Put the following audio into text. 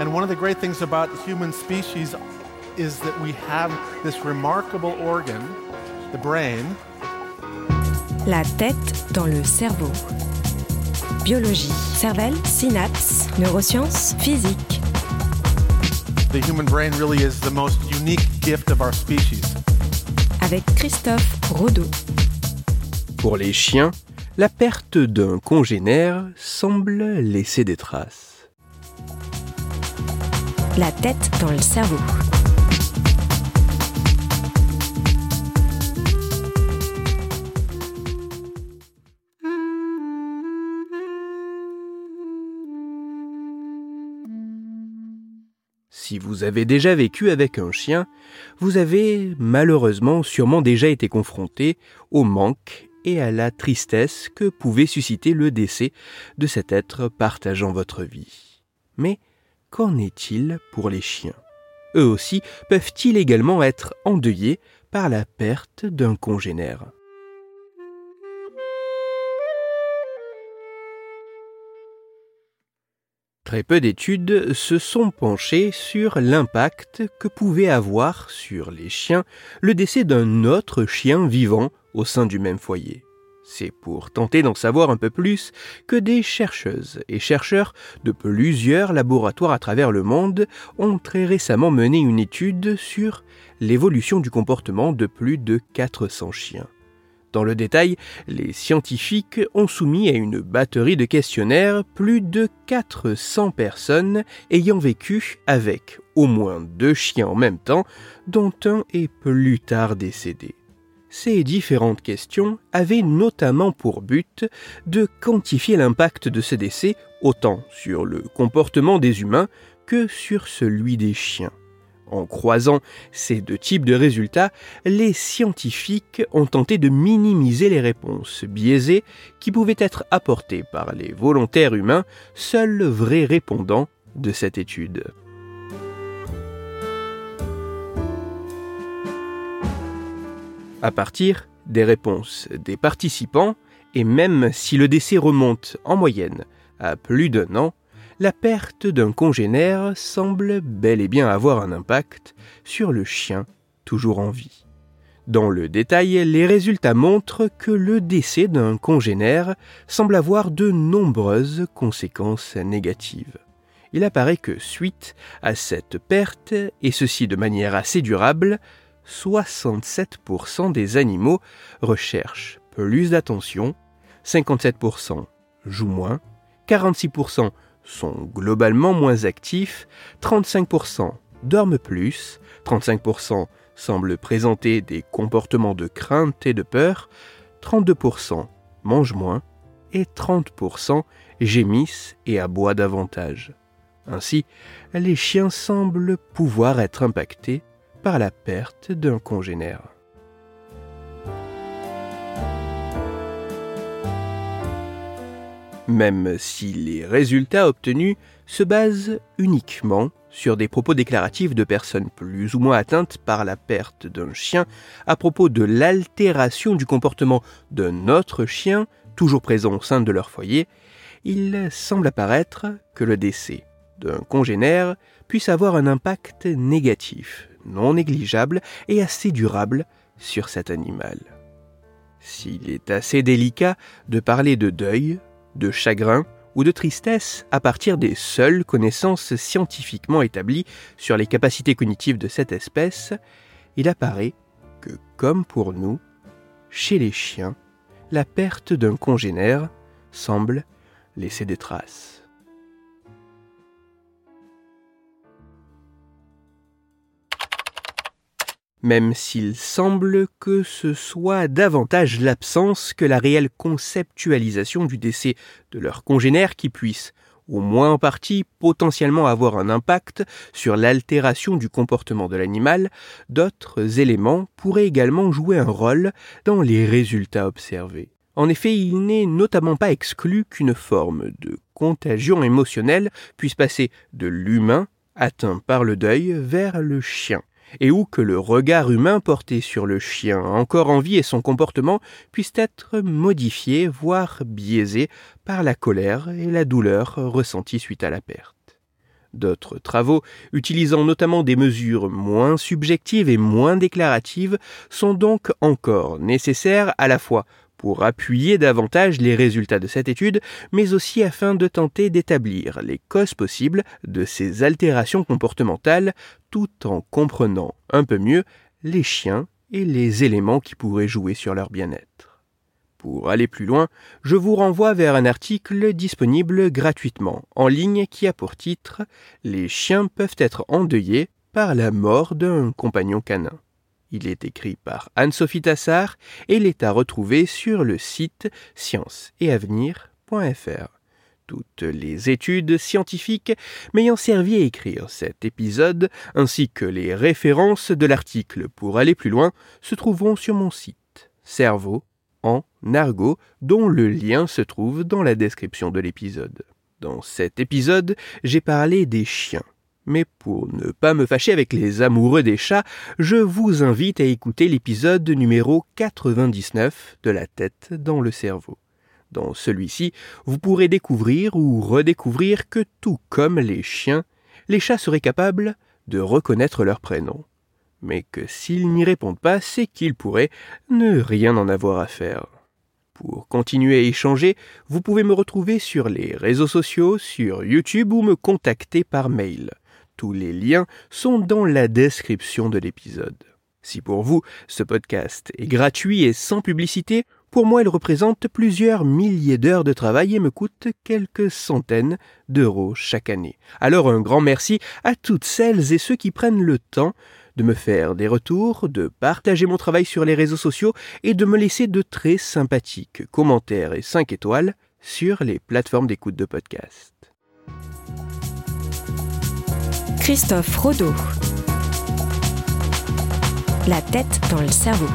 And one of the great things about the human species is that we have this remarkable organ, the brain. La tête dans le cerveau. Biologie, cervelle, synapses, neurosciences, physique. The human brain really is the most unique gift of our species. Avec Christophe Rodo. Pour les chiens, la perte d'un congénère semble laisser des traces. La tête dans le cerveau. Si vous avez déjà vécu avec un chien, vous avez malheureusement sûrement déjà été confronté au manque et à la tristesse que pouvait susciter le décès de cet être partageant votre vie. Mais qu'en est-il pour les chiens ? Eux aussi peuvent-ils également être endeuillés par la perte d'un congénère ? Très peu d'études se sont penchées sur l'impact que pouvait avoir sur les chiens le décès d'un autre chien vivant au sein du même foyer. C'est pour tenter d'en savoir un peu plus que des chercheuses et chercheurs de plusieurs laboratoires à travers le monde ont très récemment mené une étude sur l'évolution du comportement de plus de 400 chiens. Dans le détail, les scientifiques ont soumis à une batterie de questionnaires plus de 400 personnes ayant vécu avec au moins 2 chiens en même temps, dont un est plus tard décédé. Ces différentes questions avaient notamment pour but de quantifier l'impact de ce décès autant sur le comportement des humains que sur celui des chiens. En croisant ces 2 types de résultats, les scientifiques ont tenté de minimiser les réponses biaisées qui pouvaient être apportées par les volontaires humains, seuls vrais répondants de cette étude. À partir des réponses des participants, et même si le décès remonte en moyenne à plus d'un an, la perte d'un congénère semble bel et bien avoir un impact sur le chien toujours en vie. Dans le détail, les résultats montrent que le décès d'un congénère semble avoir de nombreuses conséquences négatives. Il apparaît que suite à cette perte, et ceci de manière assez durable, 67% des animaux recherchent plus d'attention, 57% jouent moins, 46% sont globalement moins actifs, 35% dorment plus, 35% semblent présenter des comportements de crainte et de peur, 32% mangent moins et 30% gémissent et aboient davantage. Ainsi, les chiens semblent pouvoir être impactés par la perte d'un congénère. Même si les résultats obtenus se basent uniquement sur des propos déclaratifs de personnes plus ou moins atteintes par la perte d'un chien à propos de l'altération du comportement d'un autre chien, toujours présent au sein de leur foyer, il semble apparaître que le décès d'un congénère puisse avoir un impact négatif, non négligeable et assez durable sur cet animal. S'il est assez délicat de parler de deuil, de chagrin ou de tristesse à partir des seules connaissances scientifiquement établies sur les capacités cognitives de cette espèce, il apparaît que, comme pour nous, chez les chiens, la perte d'un congénère semble laisser des traces. Même s'il semble que ce soit davantage l'absence que la réelle conceptualisation du décès de leurs congénères qui puisse, au moins en partie, potentiellement avoir un impact sur l'altération du comportement de l'animal, d'autres éléments pourraient également jouer un rôle dans les résultats observés. En effet, il n'est notamment pas exclu qu'une forme de contagion émotionnelle puisse passer de l'humain atteint par le deuil vers le chien, et où que le regard humain porté sur le chien encore en vie et son comportement puissent être modifiés, voire biaisés par la colère et la douleur ressenties suite à la perte. D'autres travaux, utilisant notamment des mesures moins subjectives et moins déclaratives, sont donc encore nécessaires à la fois pour appuyer davantage les résultats de cette étude, mais aussi afin de tenter d'établir les causes possibles de ces altérations comportementales, tout en comprenant un peu mieux les chiens et les éléments qui pourraient jouer sur leur bien-être. Pour aller plus loin, je vous renvoie vers un article disponible gratuitement en ligne qui a pour titre « Les chiens peuvent être endeuillés par la mort d'un compagnon canin ». Il est écrit par Anne-Sophie Tassart et l'est à retrouver sur le site scienceetavenir.fr. Toutes les études scientifiques m'ayant servi à écrire cet épisode ainsi que les références de l'article pour aller plus loin se trouveront sur mon site « Cerveau en argot » dont le lien se trouve dans la description de l'épisode. Dans cet épisode, j'ai parlé des chiens. Mais pour ne pas me fâcher avec les amoureux des chats, je vous invite à écouter l'épisode numéro 99 de La tête dans le cerveau. Dans celui-ci, vous pourrez découvrir ou redécouvrir que tout comme les chiens, les chats seraient capables de reconnaître leurs prénoms. Mais que s'ils n'y répondent pas, c'est qu'ils pourraient ne rien en avoir à faire. Pour continuer à échanger, vous pouvez me retrouver sur les réseaux sociaux, sur YouTube ou me contacter par mail. Tous les liens sont dans la description de l'épisode. Si pour vous, ce podcast est gratuit et sans publicité, pour moi il représente plusieurs milliers d'heures de travail et me coûte quelques centaines d'euros chaque année. Alors un grand merci à toutes celles et ceux qui prennent le temps de me faire des retours, de partager mon travail sur les réseaux sociaux et de me laisser de très sympathiques commentaires et 5 étoiles sur les plateformes d'écoute de podcast. Christophe Rodo. La tête dans le cerveau.